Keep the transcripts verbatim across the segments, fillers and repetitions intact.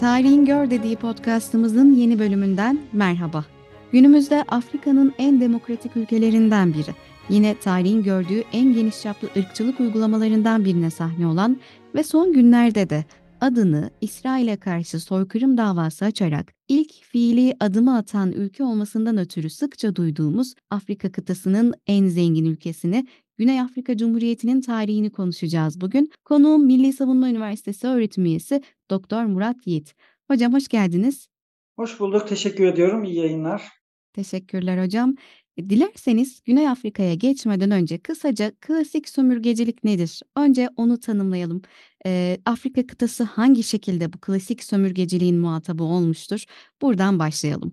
Tarihin Gör dediği podcastımızın yeni bölümünden merhaba. Günümüzde Afrika'nın en demokratik ülkelerinden biri, yine tarihin gördüğü en geniş çaplı ırkçılık uygulamalarından birine sahne olan ve son günlerde de adını İsrail'e karşı soykırım davası açarak ilk fiili adımı atan ülke olmasından ötürü sıkça duyduğumuz Afrika kıtasının en zengin ülkesini, Güney Afrika Cumhuriyeti'nin tarihini konuşacağız bugün. Konuğum Milli Savunma Üniversitesi öğretim üyesi Doktor Murat Yiğit. Hocam hoş geldiniz. Hoş bulduk. Teşekkür ediyorum. İyi yayınlar. Teşekkürler hocam. Dilerseniz Güney Afrika'ya geçmeden önce kısaca klasik sömürgecilik nedir? Önce onu tanımlayalım. Ee, Afrika kıtası hangi şekilde bu klasik sömürgeciliğin muhatabı olmuştur? Buradan başlayalım.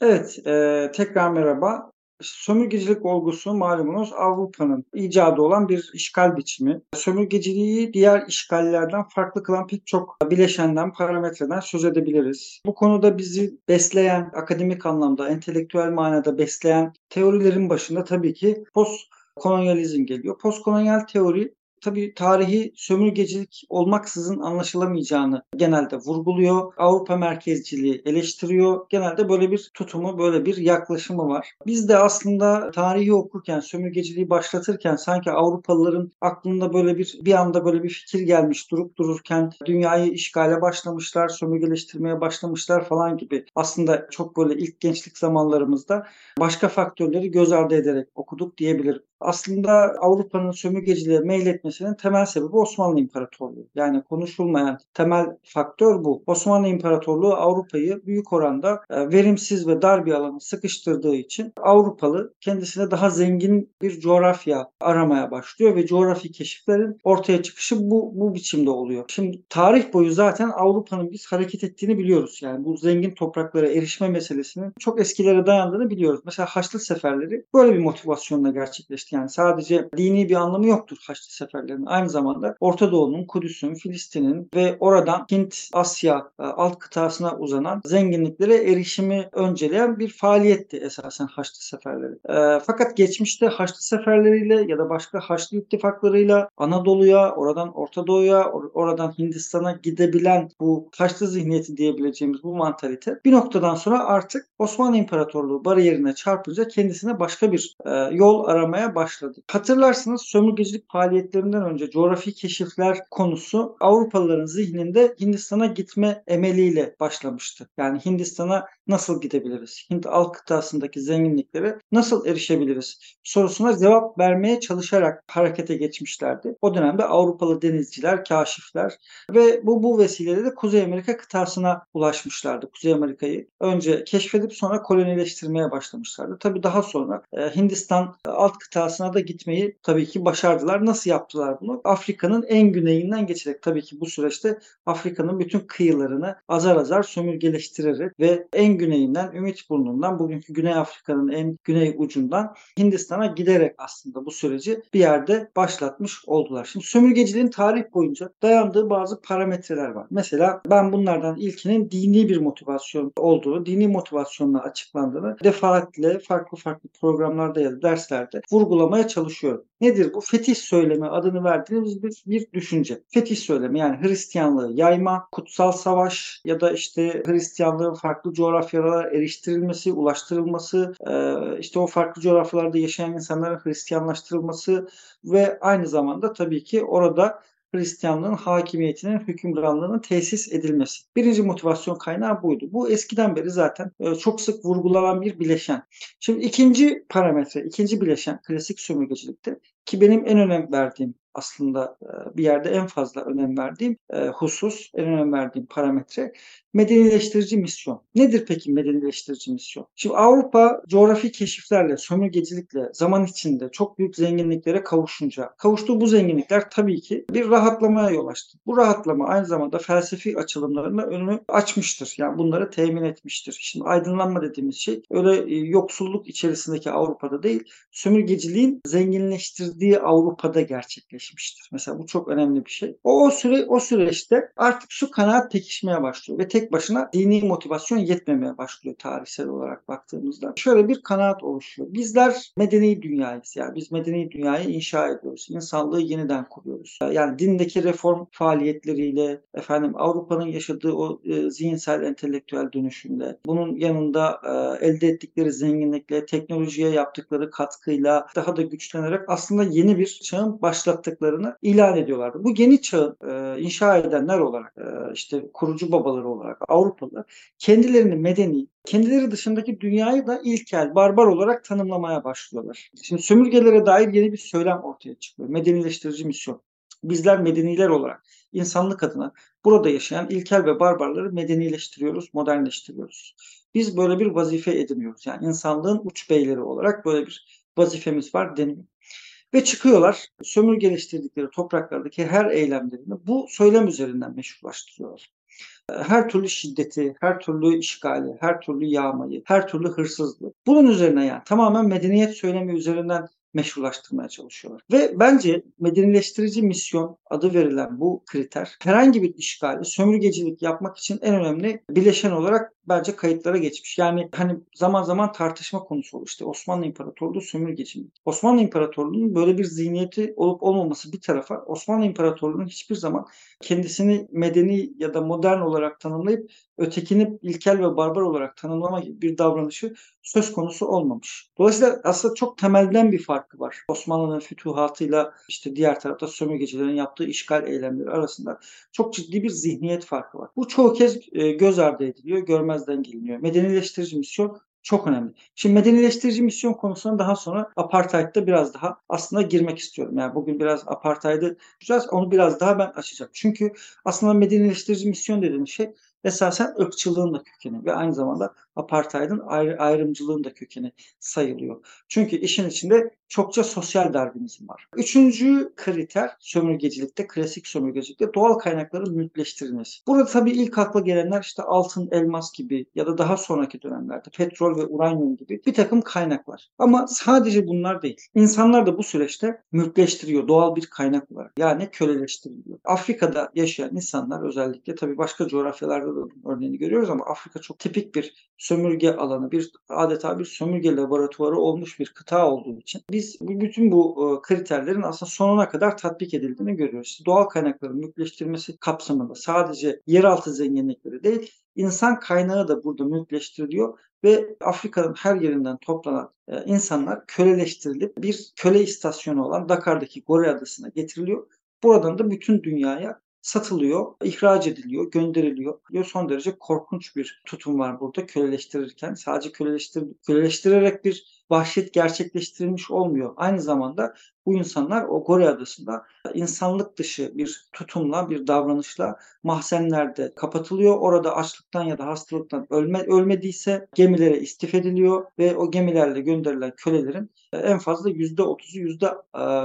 Evet, e, tekrar merhaba. Sömürgecilik olgusu malumunuz Avrupa'nın icadı olan bir işgal biçimi. Sömürgeciliği diğer işgallerden farklı kılan pek çok bileşenden, parametreden söz edebiliriz. Bu konuda bizi besleyen, akademik anlamda, entelektüel manada besleyen teorilerin başında tabii ki postkolonyalizm geliyor. Postkolonyal teori tabii tarihi sömürgecilik olmaksızın anlaşılamayacağını genelde vurguluyor. Avrupa merkezciliği eleştiriyor. Genelde böyle bir tutumu, böyle bir yaklaşımı var. Biz de aslında tarihi okurken, sömürgeciliği başlatırken sanki Avrupalıların aklında böyle bir bir anda böyle bir fikir gelmiş durup dururken dünyayı işgale başlamışlar, sömürgeleştirmeye başlamışlar falan gibi. Aslında çok böyle ilk gençlik zamanlarımızda başka faktörleri göz ardı ederek okuduk diyebilirim. Aslında Avrupa'nın sömürgeciliğe meyletmesinin temel sebebi Osmanlı İmparatorluğu. Yani konuşulmayan temel faktör bu. Osmanlı İmparatorluğu Avrupa'yı büyük oranda verimsiz ve dar bir alana sıkıştırdığı için Avrupalı kendisine daha zengin bir coğrafya aramaya başlıyor ve coğrafi keşiflerin ortaya çıkışı bu, bu biçimde oluyor. Şimdi tarih boyu zaten Avrupa'nın biz hareket ettiğini biliyoruz. Yani bu zengin topraklara erişme meselesinin çok eskilere dayandığını biliyoruz. Mesela Haçlı Seferleri böyle bir motivasyonla gerçekleşti. Yani sadece dini bir anlamı yoktur Haçlı Seferlerinin. Aynı zamanda Orta Doğu'nun, Kudüs'ün, Filistin'in ve oradan Hint, Asya alt kıtasına uzanan zenginliklere erişimi önceleyen bir faaliyetti esasen Haçlı Seferleri. E, fakat geçmişte Haçlı Seferleriyle ya da başka Haçlı ittifaklarıyla Anadolu'ya, oradan Orta Doğu'ya, or- oradan Hindistan'a gidebilen bu Haçlı zihniyeti diyebileceğimiz bu mantalite bir noktadan sonra artık Osmanlı İmparatorluğu bariyerine çarpınca kendisine başka bir e, yol aramaya başladı. Başladı. Hatırlarsınız sömürgecilik faaliyetlerinden önce coğrafi keşifler konusu Avrupalıların zihninde Hindistan'a gitme emeliyle başlamıştı. Yani Hindistan'a nasıl gidebiliriz? Hint alt kıtasındaki zenginliklere nasıl erişebiliriz sorusuna cevap vermeye çalışarak harekete geçmişlerdi. O dönemde Avrupalı denizciler, kaşifler ve bu bu vesileyle de Kuzey Amerika kıtasına ulaşmışlardı. Kuzey Amerika'yı önce keşfedip sonra kolonileştirmeye başlamışlardı. Tabii daha sonra Hindistan alt kıtasına da gitmeyi tabii ki başardılar. Nasıl yaptılar bunu? Afrika'nın en güneyinden geçerek tabii ki bu süreçte Afrika'nın bütün kıyılarını azar azar sömürgeleştirerek ve en güneyinden Ümit Burnu'ndan bugünkü Güney Afrika'nın en güney ucundan Hindistan'a giderek aslında bu süreci bir yerde başlatmış oldular. Şimdi sömürgeciliğin tarih boyunca dayandığı bazı parametreler var. Mesela ben bunlardan ilkinin dini bir motivasyon olduğunu, dini motivasyonla açıklandığını defaatle farklı farklı programlarda ya da derslerde vurgulamıştım. Çalışıyorum. Nedir bu? Fetih söylemi adını verdiğimiz bir, bir düşünce. Fetih söylemi yani Hristiyanlığı yayma, kutsal savaş ya da işte Hristiyanlığın farklı coğrafyalara eriştirilmesi, ulaştırılması, işte o farklı coğrafyalarda yaşayan insanların Hristiyanlaştırılması ve aynı zamanda tabii ki orada Hristiyanlığın hakimiyetinin, hükümranlığının tesis edilmesi. Birinci motivasyon kaynağı buydu. Bu eskiden beri zaten çok sık vurgulanan bir bileşen. Şimdi ikinci parametre, ikinci bileşen klasik sömürgecilikte ki benim en önem verdiğim aslında bir yerde en fazla önem verdiğim husus, en önem verdiğim parametre medenileştirici misyon. Nedir peki medenileştirici misyon? Şimdi Avrupa coğrafi keşiflerle, sömürgecilikle zaman içinde çok büyük zenginliklere kavuşunca, kavuştuğu bu zenginlikler tabii ki bir rahatlamaya yol açtı. Bu rahatlama aynı zamanda felsefi açılımlarına önünü açmıştır. Yani bunları temin etmiştir. Şimdi aydınlanma dediğimiz şey öyle yoksulluk içerisindeki Avrupa'da değil, sömürgeciliğin zenginleştirdiği Avrupa'da gerçekleşti. yerleşmiştir. Mesela bu çok önemli bir şey. O, o, süre, o süreçte artık şu kanaat pekişmeye başlıyor ve tek başına dini motivasyon yetmemeye başlıyor tarihsel olarak baktığımızda. Şöyle bir kanaat oluşuyor. Bizler medeni dünyayız. Yani biz medeni dünyayı inşa ediyoruz. İnsanlığı yeniden kuruyoruz. Yani dindeki reform faaliyetleriyle, efendim Avrupa'nın yaşadığı o e, zihinsel entelektüel dönüşümle, bunun yanında e, elde ettikleri zenginlikle, teknolojiye yaptıkları katkıyla daha da güçlenerek aslında yeni bir çağın başlattıklarını ilan ediyorlardı. Bu yeni çağı e, inşa edenler olarak, e, işte kurucu babaları olarak Avrupalılar kendilerini medeni, kendileri dışındaki dünyayı da ilkel, barbar olarak tanımlamaya başlıyorlar. Şimdi sömürgelere dair yeni bir söylem ortaya çıkıyor. Medenileştirici misyon. Bizler medeniler olarak insanlık adına burada yaşayan ilkel ve barbarları medenileştiriyoruz, modernleştiriyoruz. Biz böyle bir vazife ediniyoruz. Yani insanlığın uç beyleri olarak böyle bir vazifemiz var deniyor. Ve çıkıyorlar, sömürgeleştirdikleri topraklardaki her eylemlerini bu söylem üzerinden meşrulaştırıyorlar. Her türlü şiddeti, her türlü işgali, her türlü yağmayı, her türlü hırsızlığı. Bunun üzerine yani tamamen medeniyet söylemi üzerinden meşrulaştırmaya çalışıyorlar. Ve bence medenileştirici misyon adı verilen bu kriter herhangi bir işgali, sömürgecilik yapmak için en önemli bileşen olarak bence kayıtlara geçmiş. Yani hani zaman zaman tartışma konusu olur. İşte Osmanlı İmparatorluğu sömürgecilik. Osmanlı İmparatorluğu'nun böyle bir zihniyeti olup olmaması bir tarafa, Osmanlı İmparatorluğu'nun hiçbir zaman kendisini medeni ya da modern olarak tanımlayıp ötekini ilkel ve barbar olarak tanımlama gibi bir davranışı söz konusu olmamış. Dolayısıyla aslında çok temelden bir farkı var. Osmanlı'nın fütuhatıyla işte diğer tarafta sömürgecilerin yaptığı işgal eylemleri arasında çok ciddi bir zihniyet farkı var. Bu çoğu kez göz ardı ediliyor, görmezden geliniyor. Medenileştirici misyon çok önemli. Şimdi medenileştirici misyon konusuna daha sonra apartheid'de biraz daha aslında girmek istiyorum. Yani bugün biraz apartheid'i biraz onu biraz daha ben açacağım. Çünkü aslında medenileştirici misyon dediğim şey esasen ırkçılığın da kökeni ve aynı zamanda apartheid'in ayrımcılığın da kökeni sayılıyor. Çünkü işin içinde çokça sosyal darwinizm var. Üçüncü kriter sömürgecilikte, klasik sömürgecilikte doğal kaynakların mülkleştirilmesi. Burada tabii ilk akla gelenler işte altın, elmas gibi ya da daha sonraki dönemlerde petrol ve uranyum gibi bir takım kaynaklar. Ama sadece bunlar değil. İnsanlar da bu süreçte mülkleştiriyor doğal bir kaynak olarak. Yani köleleştiriliyor. Afrika'da yaşayan insanlar özellikle tabii başka coğrafyalarda örneğini görüyoruz ama Afrika çok tipik bir sömürge alanı, bir adeta bir sömürge laboratuvarı olmuş bir kıta olduğu için biz bütün bu kriterlerin aslında sonuna kadar tatbik edildiğini görüyoruz. İşte doğal kaynakların mülkleştirilmesi kapsamında sadece yeraltı zenginlikleri değil, İnsan kaynağı da burada mülkleştiriliyor ve Afrika'nın her yerinden toplanan insanlar köleleştirilip bir köle istasyonu olan Dakar'daki Gore Adası'na getiriliyor. Buradan da bütün dünyaya satılıyor, ihraç ediliyor, gönderiliyor. Son derece korkunç bir tutum var burada köleleştirirken. Sadece köleleştir köleleştirerek bir vahşet gerçekleştirilmiş olmuyor. Aynı zamanda bu insanlar o Gore Adası'nda insanlık dışı bir tutumla, bir davranışla mahzenlerde kapatılıyor. Orada açlıktan ya da hastalıktan ölme, ölmediyse gemilere istif ediliyor ve o gemilerle gönderilen kölelerin en fazla yüzde otuzu, yüzde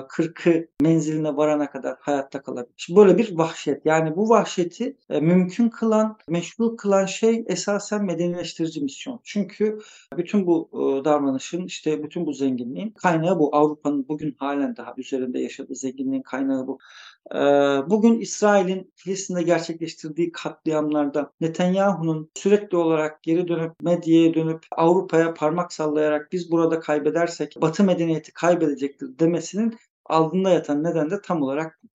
kırkı menziline varana kadar hayatta kalabilir. Şimdi böyle bir vahşet, yani bu vahşeti mümkün kılan, meşru kılan şey esasen medenileştirici misyon. Çünkü bütün bu davranışın, işte bütün bu zenginliğin kaynağı bu. Avrupa'nın bugün halen daha üzerinde yaşadığı zenginliğin kaynağı bu. Ee, bugün İsrail'in Filistin'de gerçekleştirdiği katliamlarda Netanyahu'nun sürekli olarak geri dönüp medyaya dönüp Avrupa'ya parmak sallayarak biz burada kaybedersek Batı medeniyeti kaybedecektir demesinin altında yatan neden de tam olarak bu.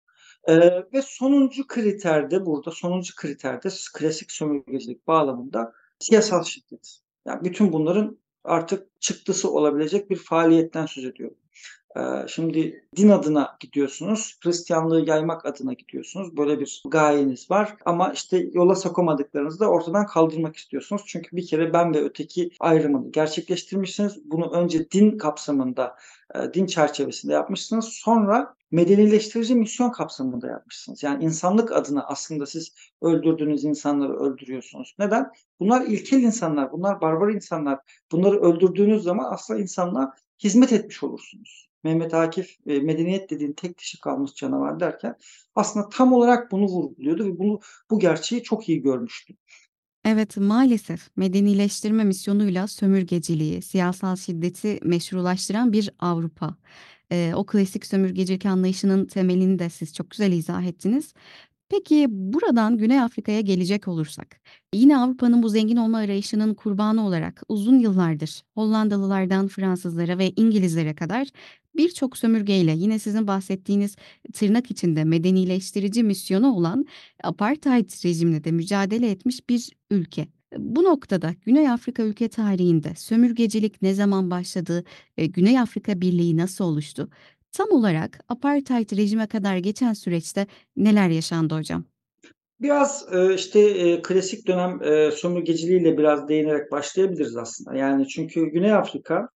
Ee, ve sonuncu kriterde burada sonuncu kriterde klasik sömürgecilik bağlamında siyasal şiddet. Yani bütün bunların artık çıktısı olabilecek bir faaliyetten söz ediyorum. Şimdi din adına gidiyorsunuz, Hristiyanlığı yaymak adına gidiyorsunuz. Böyle bir gayeniz var ama işte yola sokamadıklarınızı da ortadan kaldırmak istiyorsunuz. Çünkü bir kere ben ve öteki ayrımını gerçekleştirmişsiniz. Bunu önce din kapsamında, din çerçevesinde yapmışsınız. Sonra medenileştirici misyon kapsamında yapmışsınız. Yani insanlık adına aslında siz öldürdüğünüz insanları öldürüyorsunuz. Neden? Bunlar ilkel insanlar, bunlar barbar insanlar. Bunları öldürdüğünüz zaman aslında insanlığa hizmet etmiş olursunuz. Mehmet Akif medeniyet dediğin tek dişi kalmış canavar derken aslında tam olarak bunu vurguluyordu ve bunu bu gerçeği çok iyi görmüştü. Evet, maalesef medenileştirme misyonuyla sömürgeciliği, siyasal şiddeti meşrulaştıran bir Avrupa e, o klasik sömürgecilik anlayışının temelini de siz çok güzel izah ettiniz. Peki buradan Güney Afrika'ya gelecek olursak, yine Avrupa'nın bu zengin olma arayışının kurbanı olarak uzun yıllardır Hollandalılardan Fransızlara ve İngilizlere kadar birçok sömürgeyle yine sizin bahsettiğiniz tırnak içinde medenileştirici misyonu olan apartheid rejimine de mücadele etmiş bir ülke. Bu noktada Güney Afrika ülke tarihinde sömürgecilik ne zaman başladı, Güney Afrika Birliği nasıl oluştu? Tam olarak apartheid rejime kadar geçen süreçte neler yaşandı hocam? Biraz işte klasik dönem sömürgeciliğiyle biraz değinerek başlayabiliriz aslında. Yani çünkü Güney Afrika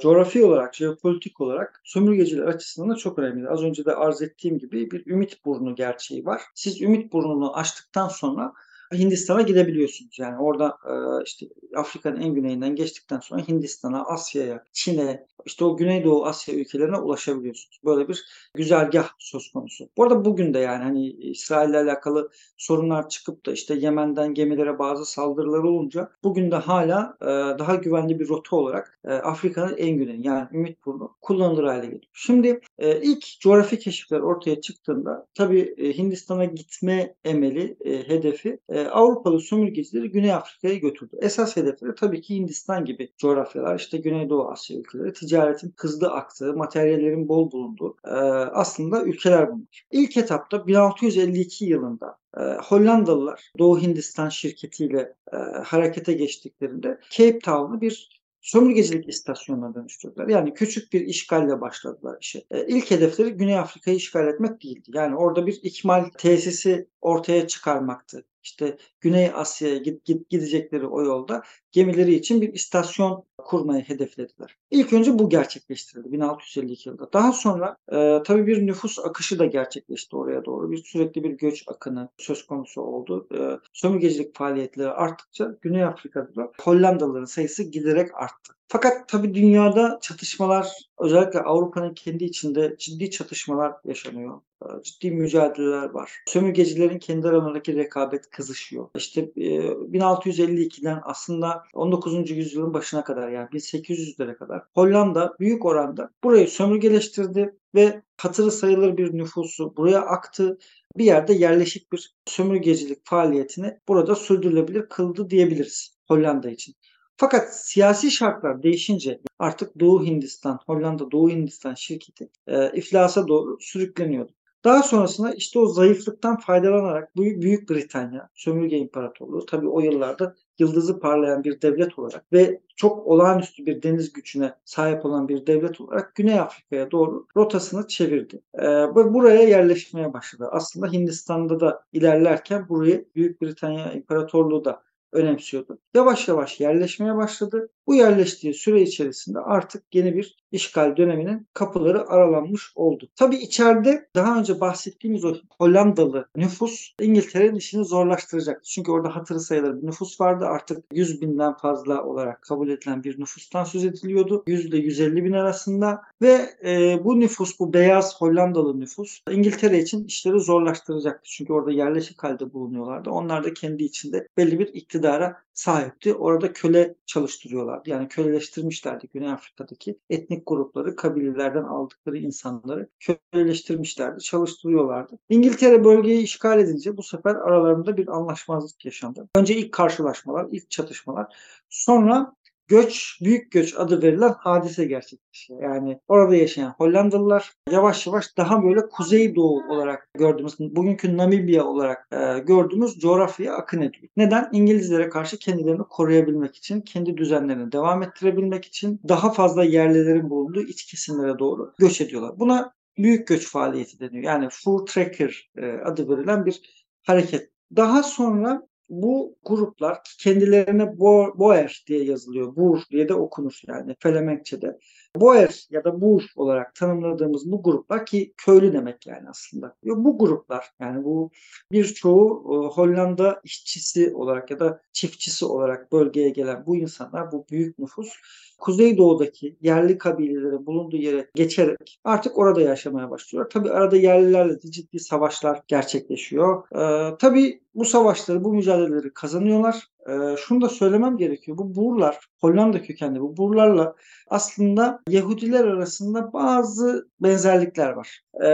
coğrafi olarak, jeopolitik olarak sömürgeciler açısından da çok önemli. Az önce de arz ettiğim gibi bir Ümit Burnu gerçeği var. Siz Ümit Burnu'nu açtıktan sonra Hindistan'a gidebiliyorsunuz. Yani orada işte Afrika'nın en güneyinden geçtikten sonra Hindistan'a, Asya'ya, Çin'e, işte o Güneydoğu Asya ülkelerine ulaşabiliyorsunuz. Böyle bir güzergah söz konusu. Bu arada bugün de yani hani İsrail'le alakalı sorunlar çıkıp da işte Yemen'den gemilere bazı saldırılar olunca bugün de hala daha güvenli bir rota olarak Afrika'nın en güneyi yani Ümit Burnu kullanılır hale geliyor. Şimdi ilk coğrafi keşifler ortaya çıktığında tabii Hindistan'a gitme emeli, hedefi Avrupalı sömürgecileri Güney Afrika'ya götürdü. Esas hedefleri tabii ki Hindistan gibi coğrafyalar, işte Güneydoğu Asya ülkeleri, ticaretin hızlı aktığı, materyallerin bol bulunduğu e, aslında ülkeler bunlar. İlk etapta bin altı yüz elli iki yılında e, Hollandalılar Doğu Hindistan şirketiyle e, harekete geçtiklerinde Cape Town'u bir sömürgecilik istasyonuna dönüştürdüler. Yani küçük bir işgalle başladılar işe. E, ilk hedefleri Güney Afrika'yı işgal etmek değildi. Yani orada bir ikmal tesisi ortaya çıkarmaktı. İşte Güney Asya'ya git, git, gidecekleri o yolda gemileri için bir istasyon kurmayı hedeflediler. İlk önce bu gerçekleştirildi bin altı yüz elli iki yılında. Daha sonra e, tabii bir nüfus akışı da gerçekleşti oraya doğru. Bir sürekli bir göç akını söz konusu oldu. E, sömürgecilik faaliyetleri arttıkça Güney Afrika'da Hollandalıların sayısı giderek arttı. Fakat tabii dünyada çatışmalar, özellikle Avrupa'nın kendi içinde ciddi çatışmalar yaşanıyor. Ciddi mücadeleler var. Sömürgecilerin kendi aralarındaki rekabet kızışıyor. İşte bin altı yüz elli ikiden aslında on dokuzuncu yüzyılın başına kadar yani bin sekiz yüzlere kadar Hollanda büyük oranda burayı sömürgeleştirdi ve hatırı sayılır bir nüfusu buraya aktı. Bir yerde yerleşik bir sömürgecilik faaliyetini burada sürdürülebilir kıldı diyebiliriz Hollanda için. Fakat siyasi şartlar değişince artık Doğu Hindistan, Hollanda Doğu Hindistan şirketi e, iflasa doğru sürükleniyordu. Daha sonrasında işte o zayıflıktan faydalanarak Büyük, Büyük Britanya, sömürge imparatorluğu tabii o yıllarda yıldızı parlayan bir devlet olarak ve çok olağanüstü bir deniz gücüne sahip olan bir devlet olarak Güney Afrika'ya doğru rotasını çevirdi. Ee, buraya yerleşmeye başladı. Aslında Hindistan'da da ilerlerken burayı Büyük Britanya İmparatorluğu da önemsiyordu. Yavaş yavaş yerleşmeye başladı. Bu yerleştiği süre içerisinde artık yeni bir işgal döneminin kapıları aralanmış oldu. Tabii içeride daha önce bahsettiğimiz o Hollandalı nüfus İngiltere'nin işini zorlaştıracaktı. Çünkü orada hatırı sayılır bir nüfus vardı. Artık yüz binden fazla olarak kabul edilen bir nüfustan söz ediliyordu. yüz ile yüz elli bin arasında ve e, bu nüfus, bu beyaz Hollandalı nüfus İngiltere için işleri zorlaştıracaktı. Çünkü orada yerleşik halde bulunuyorlardı. Onlar da kendi içinde belli bir iktidara sahipti. Orada köle çalıştırıyorlardı. Yani köleleştirmişlerdi Güney Afrika'daki etnik grupları, kabilelerden aldıkları insanları köleleştirmişlerdi, çalıştırıyorlardı. İngiltere bölgeyi işgal edince bu sefer aralarında bir anlaşmazlık yaşandı. Önce ilk karşılaşmalar, ilk çatışmalar, sonra göç, büyük göç adı verilen hadise gerçekleşiyor. Yani orada yaşayan Hollandalılar yavaş yavaş daha böyle kuzeydoğu olarak gördüğümüz, bugünkü Namibya olarak e, gördüğümüz coğrafyaya akın ediyor. Neden? İngilizlere karşı kendilerini koruyabilmek için, kendi düzenlerini devam ettirebilmek için daha fazla yerlilerin bulunduğu iç kesimlere doğru göç ediyorlar. Buna büyük göç faaliyeti deniyor. Yani full tracker e, adı verilen bir hareket. Daha sonra bu gruplar kendilerine Bo- Boer diye yazılıyor. Boer diye de okunur yani Felemenkçe'de. Boer ya da Boer olarak tanımladığımız bu gruplar ki köylü demek yani aslında. Bu gruplar yani bu birçoğu Hollanda işçisi olarak ya da çiftçisi olarak bölgeye gelen bu insanlar, bu büyük nüfus Kuzeydoğu'daki yerli kabilelerin bulunduğu yere geçerek artık orada yaşamaya başlıyorlar. Tabii arada yerlilerle de ciddi savaşlar gerçekleşiyor. Ee, tabii bu savaşları, bu mücadeleleri kazanıyorlar. E, şunu da söylemem gerekiyor. Bu Boerler, Hollanda kökenli bu Boerlerle aslında Yahudiler arasında bazı benzerlikler var. E,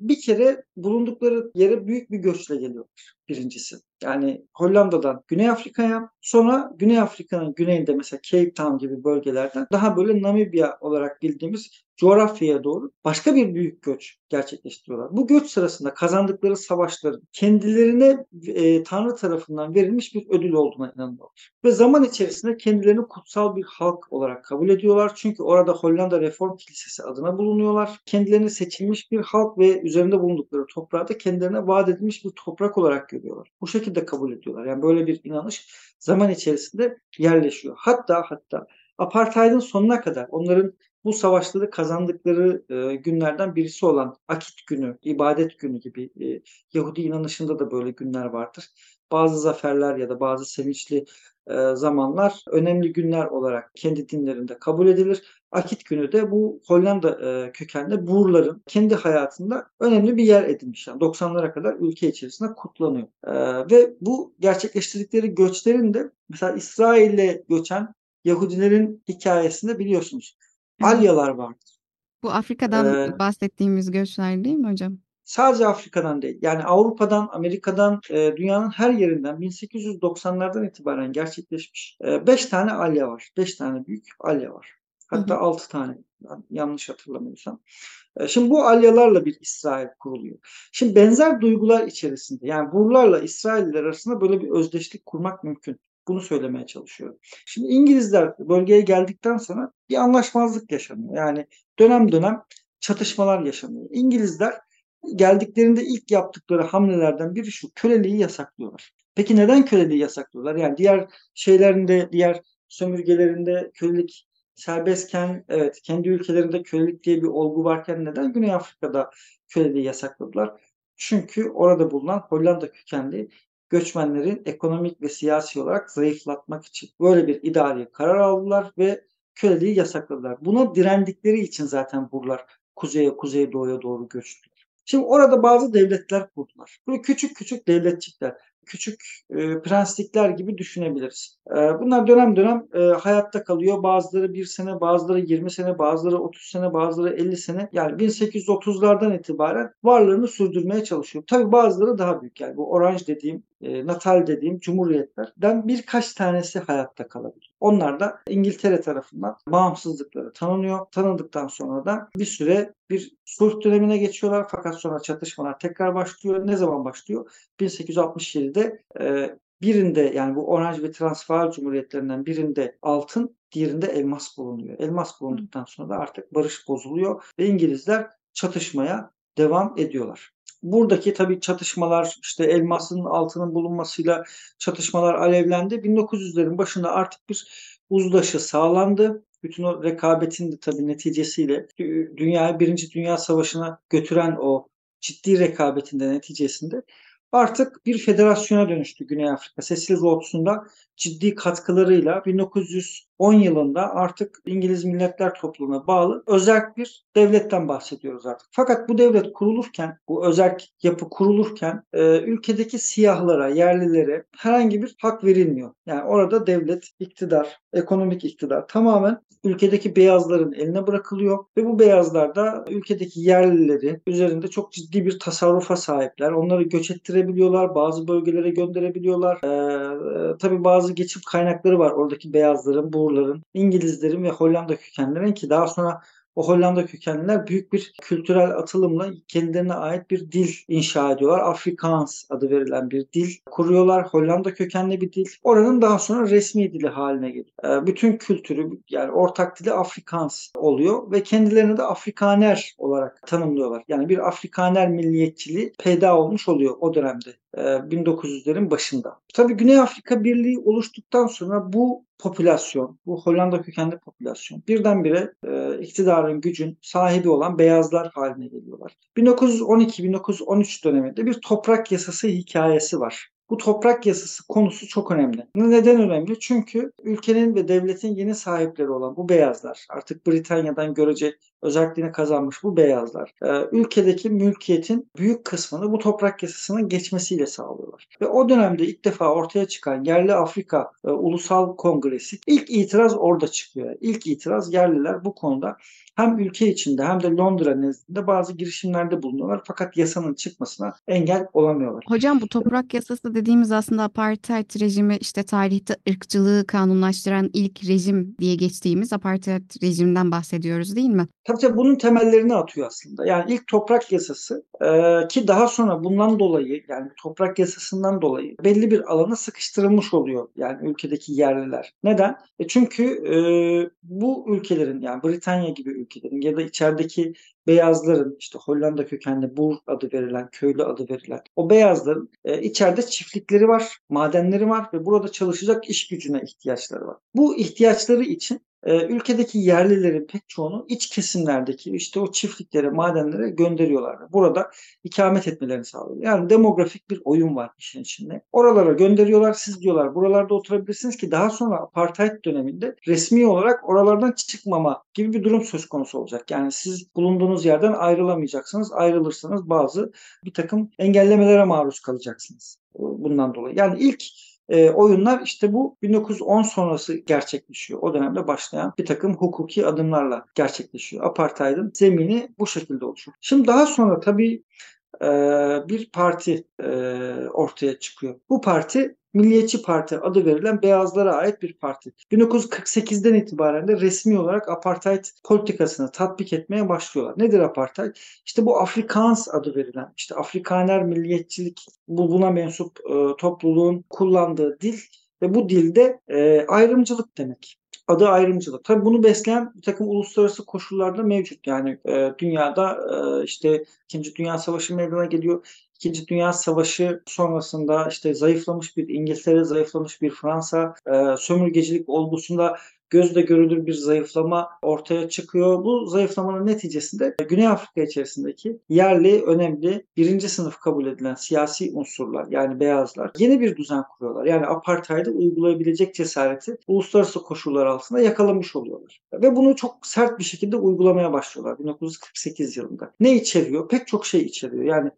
bir kere bulundukları yere büyük bir göçle geliyorlar birincisi. Yani Hollanda'dan Güney Afrika'ya, sonra Güney Afrika'nın güneyinde mesela Cape Town gibi bölgelerden daha böyle Namibya olarak bildiğimiz coğrafyaya doğru başka bir büyük göç gerçekleştiriyorlar. Bu göç sırasında kazandıkları savaşların kendilerine e, Tanrı tarafından verilmiş bir ödül olduğuna inanıyorlar. Ve zaman içerisinde kendilerini kutsal bir halk olarak kabul ediyorlar. Çünkü orada Hollanda Reform Kilisesi adına bulunuyorlar. Kendilerini seçilmiş bir halk ve üzerinde bulundukları toprağı da kendilerine vaat edilmiş bir toprak olarak görüyorlar. Bu şekilde kabul ediyorlar. Yani böyle bir inanış zaman içerisinde yerleşiyor. Hatta hatta apartheid'in sonuna kadar onların bu savaşları kazandıkları e, günlerden birisi olan Akit günü, ibadet günü gibi e, Yahudi inanışında da böyle günler vardır. Bazı zaferler ya da bazı sevinçli e, zamanlar önemli günler olarak kendi dinlerinde kabul edilir. Akit günü de bu Hollanda e, kökenli Boerlerin kendi hayatında önemli bir yer edinmiş. Yani doksanlara kadar ülke içerisinde kutlanıyor. E, ve bu gerçekleştirdikleri göçlerin de mesela İsrail'e göçen Yahudilerin hikayesinde biliyorsunuz Alyalar vardır. Bu Afrika'dan ee, bahsettiğimiz göçler değil mi hocam? Sadece Afrika'dan değil. Yani Avrupa'dan, Amerika'dan, e, dünyanın her yerinden bin sekiz yüz doksanlardan itibaren gerçekleşmiş. beş e, tane alya var. beş tane büyük alya var. Hatta altı tane. Yanlış hatırlamıyorsam. E, şimdi bu alyalarla bir İsrail kuruluyor. Şimdi benzer duygular içerisinde yani Boerlerle İsrailler arasında böyle bir özdeşlik kurmak mümkün. Bunu söylemeye çalışıyorum. Şimdi İngilizler bölgeye geldikten sonra bir anlaşmazlık yaşanıyor. Yani dönem dönem çatışmalar yaşanıyor. İngilizler geldiklerinde ilk yaptıkları hamlelerden biri şu: köleliği yasaklıyorlar. Peki neden köleliği yasaklıyorlar? Yani diğer şeylerinde, diğer sömürgelerinde kölelik serbestken, evet, kendi ülkelerinde kölelik diye bir olgu varken neden Güney Afrika'da köleliği yasakladılar? Çünkü orada bulunan Hollanda kökenli göçmenlerin ekonomik ve siyasi olarak zayıflatmak için böyle bir idari karar aldılar ve köleliği yasakladılar. Buna direndikleri için zaten Boerler kuzeye, kuzeydoğuya doğru göçtüler. Şimdi orada bazı devletler kurdular. Böyle küçük küçük devletçikler, küçük e, prenslikler gibi düşünebiliriz. E, bunlar dönem dönem e, hayatta kalıyor. Bazıları bir sene, bazıları yirmi sene, bazıları otuz sene, bazıları elli sene. Yani bin sekiz yüz otuzlardan itibaren varlığını sürdürmeye çalışıyor. Tabii bazıları daha büyük. Yani bu Oranj dediğim, e, Natal dediğim cumhuriyetlerden birkaç tanesi hayatta kalabilir. Onlar da İngiltere tarafından bağımsızlıkları tanınıyor. Tanındıktan sonra da bir süre bir sulh dönemine geçiyorlar. Fakat sonra çatışmalar tekrar başlıyor. Ne zaman başlıyor? bin sekiz yüz altmış yedide birinde, yani bu Oranj ve Transvaal Cumhuriyetlerinden birinde altın, diğerinde elmas bulunuyor. Elmas bulunduktan sonra da artık barış bozuluyor ve İngilizler çatışmaya devam ediyorlar. Buradaki tabii çatışmalar, işte elmasın, altının bulunmasıyla çatışmalar alevlendi. bin dokuz yüzlerin başında artık bir uzlaşı sağlandı. Bütün o rekabetin de tabii neticesiyle dünyayı Birinci Dünya Savaşı'na götüren o ciddi rekabetin de neticesinde artık bir federasyona dönüştü Güney Afrika. Cecil Rhodes'un da ciddi katkılarıyla bin dokuz yüz on yılında artık İngiliz Milletler Topluluğu'na bağlı özerk bir devletten bahsediyoruz artık. Fakat bu devlet kurulurken, bu özerk yapı kurulurken e, ülkedeki siyahlara, yerlilere herhangi bir hak verilmiyor. Yani orada devlet, iktidar, ekonomik iktidar tamamen ülkedeki beyazların eline bırakılıyor ve bu beyazlar da ülkedeki yerlileri üzerinde çok ciddi bir tasarrufa sahipler. Onları göç ettirebiliyorlar, bazı bölgelere gönderebiliyorlar. Ee, tabii bazı geçim kaynakları var oradaki beyazların, Boerlerin, İngilizlerin ve Hollanda kökenlilerin ki daha sonra o Hollanda kökenliler büyük bir kültürel atılımla kendilerine ait bir dil inşa ediyorlar. Afrikaans adı verilen bir dil kuruyorlar. Hollanda kökenli bir dil. Oranın daha sonra resmi dili haline geliyor. Bütün kültürü, yani ortak dili Afrikaans oluyor ve kendilerini de Afrikaner olarak tanımlıyorlar. Yani bir Afrikaner milliyetçiliği peyda olmuş oluyor o dönemde, bin dokuz yüzlerin başında. Tabii Güney Afrika Birliği oluştuktan sonra bu popülasyon, bu Hollanda kökenli popülasyon birdenbire e, iktidarın, gücün sahibi olan beyazlar haline geliyorlar. bin dokuz yüz on iki bin dokuz yüz on üç döneminde bir toprak yasası hikayesi var. Bu toprak yasası konusu çok önemli. Neden önemli? Çünkü ülkenin ve devletin yeni sahipleri olan bu beyazlar, artık Britanya'dan görece özelliğini kazanmış bu beyazlar ülkedeki mülkiyetin büyük kısmını bu toprak yasasının geçmesiyle sağlıyorlar. Ve o dönemde ilk defa ortaya çıkan Yerli Afrika Ulusal Kongresi, ilk itiraz orada çıkıyor. İlk itiraz, yerliler bu konuda hem ülke içinde hem de Londra nezdinde bazı girişimlerde bulunuyorlar fakat yasanın çıkmasına engel olamıyorlar. Hocam, bu toprak yasası dediğimiz aslında apartheid rejimi, işte tarihte ırkçılığı kanunlaştıran ilk rejim diye geçtiğimiz apartheid rejiminden bahsediyoruz değil mi? Tabii tabii bunun temellerini atıyor aslında. Yani ilk toprak yasası e, ki daha sonra bundan dolayı, yani toprak yasasından dolayı belli bir alana sıkıştırılmış oluyor yani ülkedeki yerliler. Neden? E çünkü e, bu ülkelerin, yani Britanya gibi ülkelerin ya da içerideki beyazların, işte Hollanda kökenli Boer adı verilen, köylü adı verilen o beyazların e, içeride çiftlikleri var, madenleri var ve burada çalışacak iş gücüne ihtiyaçları var. Bu ihtiyaçları için ülkedeki yerlilerin pek çoğunu iç kesimlerdeki işte o çiftliklere, madenlere gönderiyorlar. Burada ikamet etmelerini sağlıyor. Yani demografik bir oyun var işin içinde. Oralara gönderiyorlar. Siz diyorlar buralarda oturabilirsiniz ki daha sonra apartheid döneminde resmi olarak oralardan çıkmama gibi bir durum söz konusu olacak. Yani siz bulunduğunuz yerden ayrılamayacaksınız. Ayrılırsanız bazı bir takım engellemelere maruz kalacaksınız. Bundan dolayı. Yani ilk E, oyunlar işte bu bin dokuz yüz on sonrası gerçekleşiyor. O dönemde başlayan bir takım hukuki adımlarla gerçekleşiyor. Apartheid'in zemini bu şekilde oluşuyor. Şimdi daha sonra tabii e, bir parti e, ortaya çıkıyor. Bu parti Milliyetçi Parti adı verilen beyazlara ait bir parti. bin dokuz yüz kırk sekizden itibaren de resmi olarak apartheid politikasını tatbik etmeye başlıyorlar. Nedir apartheid? İşte bu Afrikaans adı verilen, işte Afrikaner milliyetçilik, bu buna mensup e, topluluğun kullandığı dil ve bu dilde e, ayrımcılık demek. Adı ayrımcılık. Tabii bunu besleyen bir takım uluslararası koşullarda mevcut. Yani e, dünyada e, işte İkinci Dünya Savaşı meydana geliyor. İkinci Dünya Savaşı sonrasında işte zayıflamış bir İngiltere, zayıflamış bir Fransa, e, sömürgecilik olgusunda gözle görülür bir zayıflama ortaya çıkıyor. Bu zayıflamanın neticesinde Güney Afrika içerisindeki yerli, önemli, birinci sınıf kabul edilen siyasi unsurlar, yani beyazlar yeni bir düzen kuruyorlar. Yani apartheid'i uygulayabilecek cesareti uluslararası koşullar altında yakalamış oluyorlar. Ve bunu çok sert bir şekilde uygulamaya başlıyorlar bin dokuz yüz kırk sekiz yılında. Ne içeriyor? Pek çok şey içeriyor. Yani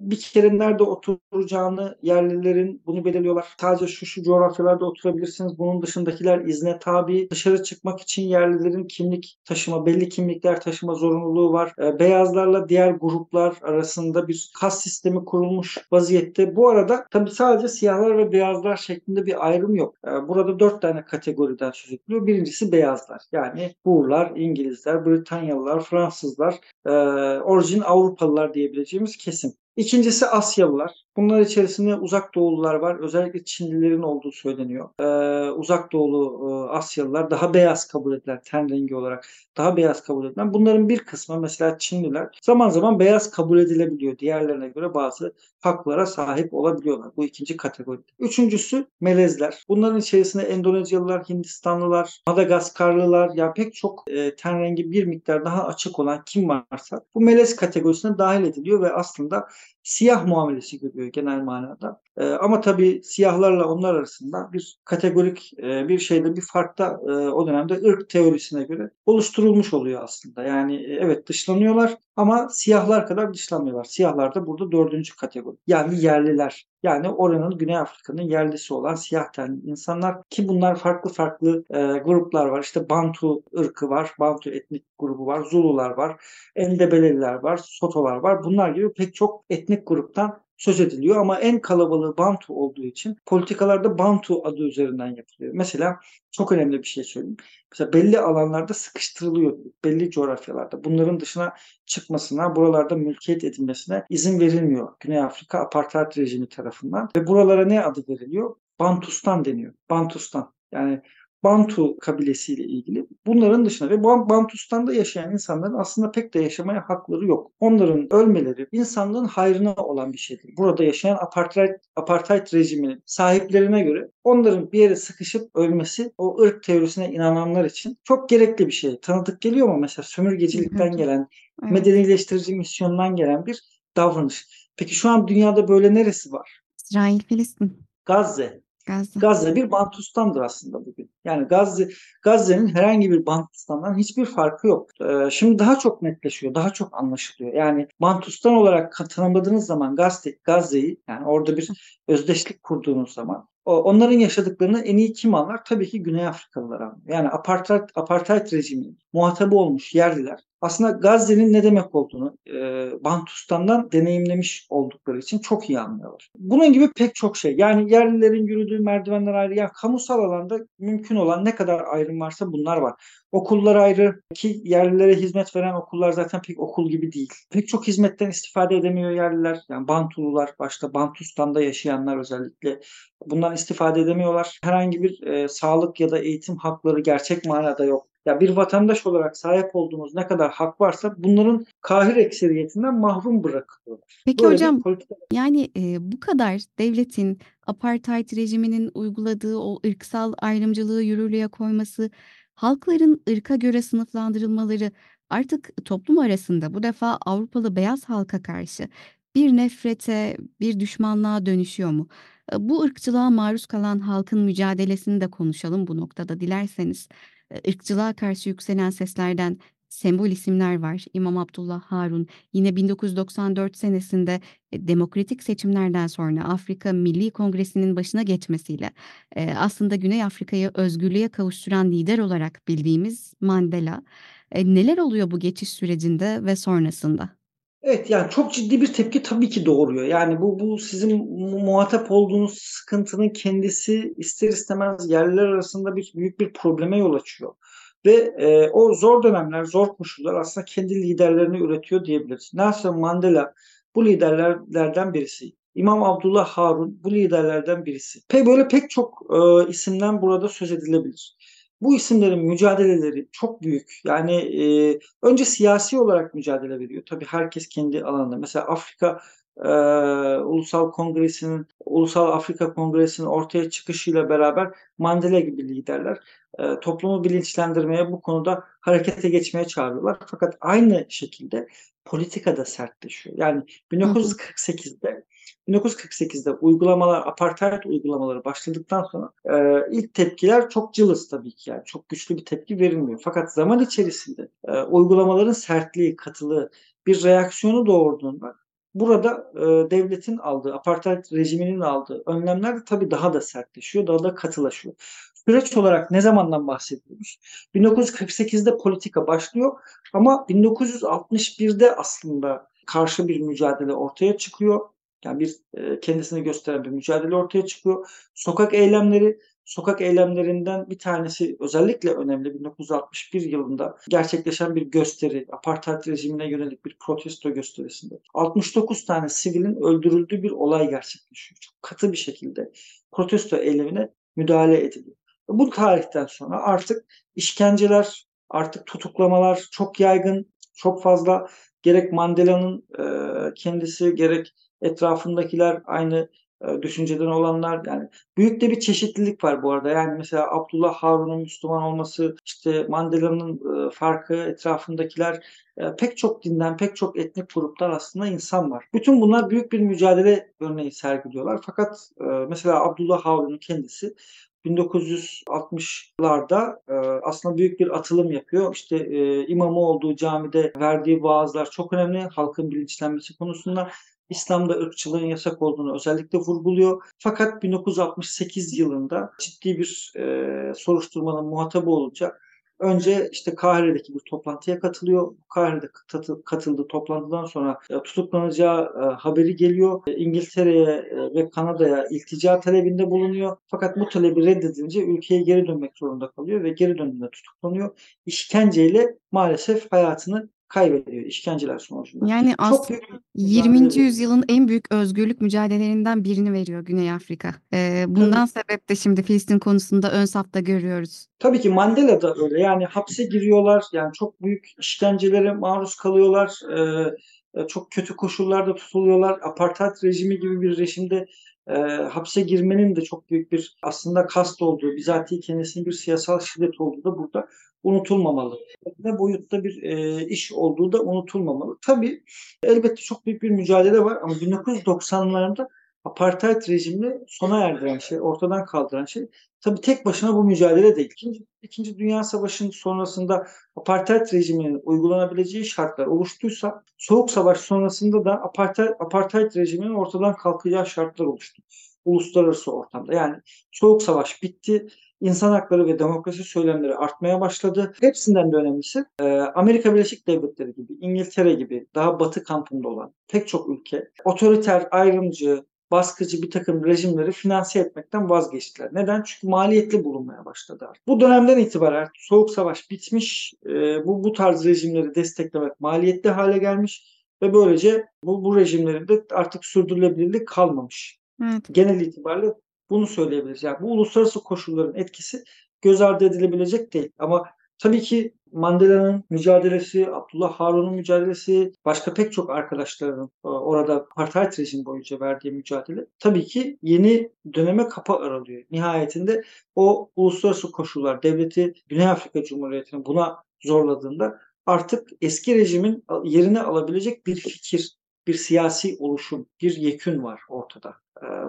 bir kere nerede oturacağını yerlilerin bunu belirliyorlar. Sadece şu şu coğrafyalarda oturabilirsiniz. Bunun dışındakiler izne tabi. Dışarı çıkmak için yerlilerin kimlik taşıma, belli kimlikler taşıma zorunluluğu var. Beyazlarla diğer gruplar arasında bir kas sistemi kurulmuş vaziyette. Bu arada tabii sadece siyahlar ve beyazlar şeklinde bir ayrım yok. Burada dört tane kategoriden söz ediliyor. Birincisi beyazlar. Yani Boer'lar, İngilizler, Britanyalılar, Fransızlar, orijin Avrupalılar diyebileceğimiz kesim. İkincisi Asyalılar. Bunlar içerisinde Uzak Doğulular var. Özellikle Çinlilerin olduğu söyleniyor. Ee, Uzak Doğulu e, Asyalılar daha beyaz kabul edilen, ten rengi olarak daha beyaz kabul edilen. Bunların bir kısmı, mesela Çinliler, zaman zaman beyaz kabul edilebiliyor. Diğerlerine göre bazı haklara sahip olabiliyorlar. Bu ikinci kategori. Üçüncüsü melezler. Bunların içerisinde Endonezyalılar, Hindistanlılar, Madagaskarlılar, yani pek çok e, ten rengi bir miktar daha açık olan kim varsa bu melez kategorisine dahil ediliyor ve aslında siyah muamelesi görüyor genel manada. Ee, ama tabii siyahlarla onlar arasında bir kategorik e, bir şeyde bir fark da e, o dönemde ırk teorisine göre oluşturulmuş oluyor aslında. Yani evet dışlanıyorlar ama siyahlar kadar dışlanmıyorlar. Siyahlar da burada dördüncü kategori. Yani yerliler. Yani oranın, Güney Afrika'nın yerlisi olan siyah tenli insanlar ki bunlar farklı farklı e, gruplar var. İşte Bantu ırkı var, Bantu etnik grubu var, Zulular var, Endebeleliler var, Sotolar var. Bunlar gibi pek çok etnik gruptan söz ediliyor ama en kalabalığı Bantu olduğu için politikalarda Bantu adı üzerinden yapılıyor. Mesela çok önemli bir şey söyleyeyim. Mesela belli alanlarda sıkıştırılıyor, belli coğrafyalarda. Bunların dışına çıkmasına, buralarda mülkiyet edinmesine izin verilmiyor Güney Afrika apartheid rejimi tarafından. Ve buralara ne adı veriliyor? Bantustan deniyor. Bantustan. Yani Bantu kabilesiyle ilgili bunların dışında ve Bantustan'da yaşayan insanların aslında pek de yaşamaya hakları yok. Onların ölmeleri insanlığın hayrına olan bir şeydir. Burada yaşayan apartheid, apartheid rejiminin sahiplerine göre onların bir yere sıkışıp ölmesi o ırk teorisine inananlar için çok gerekli bir şey. Tanıdık geliyor ama mesela sömürgecilikten gelen, medenileştirici misyondan gelen bir davranış. Peki şu an dünyada böyle neresi var? İsrail, Filistin. Gazze. Gazze. Gazze bir Bantustan'dır aslında bugün. Yani Gazze, Gazze'nin herhangi bir Bantustan'dan hiçbir farkı yok. Ee, şimdi daha çok netleşiyor, daha çok anlaşılıyor. Yani Bantustan olarak tanımladığınız zaman Gazze, Gazze'yi, yani orada bir özdeşlik kurduğunuz zaman onların yaşadıklarını en iyi kim anlar? Tabii ki Güney Afrikalılar anlar. Yani apartheid, apartheid rejiminin muhatabı olmuş yerliler aslında Gazze'nin ne demek olduğunu e, Bantustan'dan deneyimlemiş oldukları için çok iyi anlıyorlar. Bunun gibi pek çok şey. Yani yerlilerin yürüdüğü merdivenler ayrı. Yani kamusal alanda mümkün olan ne kadar ayrım varsa bunlar var. Okullar ayrı ki yerlilere hizmet veren okullar zaten pek okul gibi değil. Pek çok hizmetten istifade edemiyor yerliler. Yani Bantulular, başta Bantustan'da yaşayanlar özellikle bundan istifade edemiyorlar. Herhangi bir e, sağlık ya da eğitim hakları gerçek manada yok. Ya bir vatandaş olarak sahip olduğumuz ne kadar hak varsa bunların kahir ekseriyetinden mahrum bırakılıyorlar. Peki böyle hocam politika... yani e, bu kadar devletin apartheid rejiminin uyguladığı o ırksal ayrımcılığı yürürlüğe koyması, halkların ırka göre sınıflandırılmaları artık toplum arasında bu defa Avrupalı beyaz halka karşı bir nefrete, bir düşmanlığa dönüşüyor mu? Bu ırkçılığa maruz kalan halkın mücadelesini de konuşalım bu noktada dilerseniz. Irkçılığa karşı yükselen seslerden sembol isimler var. İmam Abdullah Harun yine bin dokuz yüz doksan dört senesinde demokratik seçimlerden sonra Afrika Milli Kongresi'nin başına geçmesiyle aslında Güney Afrika'yı özgürlüğe kavuşturan lider olarak bildiğimiz Mandela. Neler oluyor bu geçiş sürecinde ve sonrasında? Evet, yani çok ciddi bir tepki tabii ki doğuruyor. Yani bu bu sizin muhatap olduğunuz sıkıntının kendisi ister istemez yerliler arasında bir büyük bir probleme yol açıyor. Ve e, o zor dönemler, zor koşullar aslında kendi liderlerini üretiyor diyebiliriz. Nelson Mandela bu liderlerden birisi. İmam Abdullah Harun bu liderlerden birisi. Pe böyle pek çok e, isimden burada söz edilebilir. Bu isimlerin mücadeleleri çok büyük. Yani e, önce siyasi olarak mücadele veriyor. Tabii herkes kendi alanında. Mesela Afrika e, Ulusal Kongresi'nin, Ulusal Afrika Kongresi'nin ortaya çıkışıyla beraber Mandela gibi liderler e, toplumu bilinçlendirmeye, bu konuda harekete geçmeye çağırıyorlar. Fakat aynı şekilde politikada sertleşiyor. Yani bin dokuz yüz kırk sekizde bin dokuz yüz kırk sekizde uygulamalar, apartheid uygulamaları başladıktan sonra e, ilk tepkiler çok cılız tabii ki. Yani çok güçlü bir tepki verilmiyor. Fakat zaman içerisinde e, uygulamaların sertliği, katılığı bir reaksiyonu doğurduğunda burada e, devletin aldığı, apartheid rejiminin aldığı önlemler de tabii daha da sertleşiyor, daha da katılaşıyor. Süreç olarak ne zamandan bahsediyoruz? bin dokuz yüz kırk sekizde politika başlıyor ama bin dokuz yüz altmış birde aslında karşı bir mücadele ortaya çıkıyor. Yani bir kendisini gösteren bir mücadele ortaya çıkıyor. Sokak eylemleri, sokak eylemlerinden bir tanesi özellikle önemli. bin dokuz yüz altmış bir yılında gerçekleşen bir gösteri, apartheid rejimine yönelik bir protesto gösterisinde altmış dokuz tane sivilin öldürüldüğü bir olay gerçekleşiyor. Çok katı bir şekilde protesto eylemine müdahale ediliyor. Bu tarihten sonra artık işkenceler, artık tutuklamalar çok yaygın, çok fazla. Gerek Mandela'nın kendisi, gerek etrafındakiler, aynı düşünceden olanlar, yani büyük de bir çeşitlilik var bu arada. Yani mesela Abdullah Harun'un Müslüman olması, işte Mandela'nın farkı, etrafındakiler, pek çok dinden, pek çok etnik gruptan aslında insan var. Bütün bunlar büyük bir mücadele örneği sergiliyorlar. Fakat mesela Abdullah Harun'un kendisi bin dokuz yüz altmışlarda aslında büyük bir atılım yapıyor. İşte imamı olduğu camide verdiği vaazlar çok önemli. Halkın bilinçlenmesi konusunda İslam'da ırkçılığın yasak olduğunu özellikle vurguluyor. Fakat bin dokuz yüz altmış sekiz yılında ciddi bir e, soruşturmanın muhatabı olacak. Önce işte Kahire'deki bir toplantıya katılıyor. Kahire'de katıldığı toplantıdan sonra e, tutuklanacağı e, haberi geliyor. E, İngiltere'ye e, ve Kanada'ya iltica talebinde bulunuyor. Fakat bu talebi reddedilince ülkeye geri dönmek zorunda kalıyor ve geri döndüğünde tutuklanıyor. İşkenceyle maalesef hayatını kaybediyor işkenceler sonucunda. Yani aslında yirminci yüzyılın en büyük özgürlük mücadelelerinden birini veriyor Güney Afrika. Ee, bundan evet. sebep de şimdi Filistin konusunda ön safta görüyoruz. Tabii ki Mandela da öyle. Yani hapse giriyorlar. Yani çok büyük işkencelere maruz kalıyorlar. Ee, çok kötü koşullarda tutuluyorlar. Apartheid rejimi gibi bir rejimde E, hapse girmenin de çok büyük bir aslında kast olduğu, bizatihi kendisinin bir siyasal şiddet olduğu da burada unutulmamalı. Ne boyutta bir e, iş olduğu da unutulmamalı. Tabii elbette çok büyük bir mücadele var ama bin dokuz yüz doksanlarda apartheid rejimini sona erdiren şey, ortadan kaldıran şey, tabii tek başına bu mücadele değil. İkinci, İkinci Dünya Savaşı'nın sonrasında apartheid rejiminin uygulanabileceği şartlar oluştuysa, Soğuk Savaş sonrasında da apartheid, apartheid rejiminin ortadan kalkacağı şartlar oluştu. Uluslararası ortamda. Yani Soğuk Savaş bitti, insan hakları ve demokrasi söylemleri artmaya başladı. Hepsinden de önemlisi Amerika Birleşik Devletleri gibi, İngiltere gibi daha batı kampında olan pek çok ülke otoriter, ayrımcı, baskıcı bir takım rejimleri finanse etmekten vazgeçtiler. Neden? Çünkü maliyetli bulunmaya başladı artık. Bu dönemden itibaren Soğuk Savaş bitmiş, bu, bu tarz rejimleri desteklemek maliyetli hale gelmiş ve böylece bu, bu rejimlerin de artık sürdürülebilirlik kalmamış. Evet. Genel itibariyle bunu söyleyebiliriz. Yani bu uluslararası koşulların etkisi göz ardı edilebilecek değil. Ama tabii ki Mandela'nın mücadelesi, Abdullah Harun'un mücadelesi, başka pek çok arkadaşlarının orada apartheid rejim boyunca verdiği mücadele tabii ki yeni döneme kapı aralıyor. Nihayetinde o uluslararası koşullar devleti Güney Afrika Cumhuriyeti'ni buna zorladığında artık eski rejimin yerini alabilecek bir fikir, bir siyasi oluşum, bir yekün var ortada.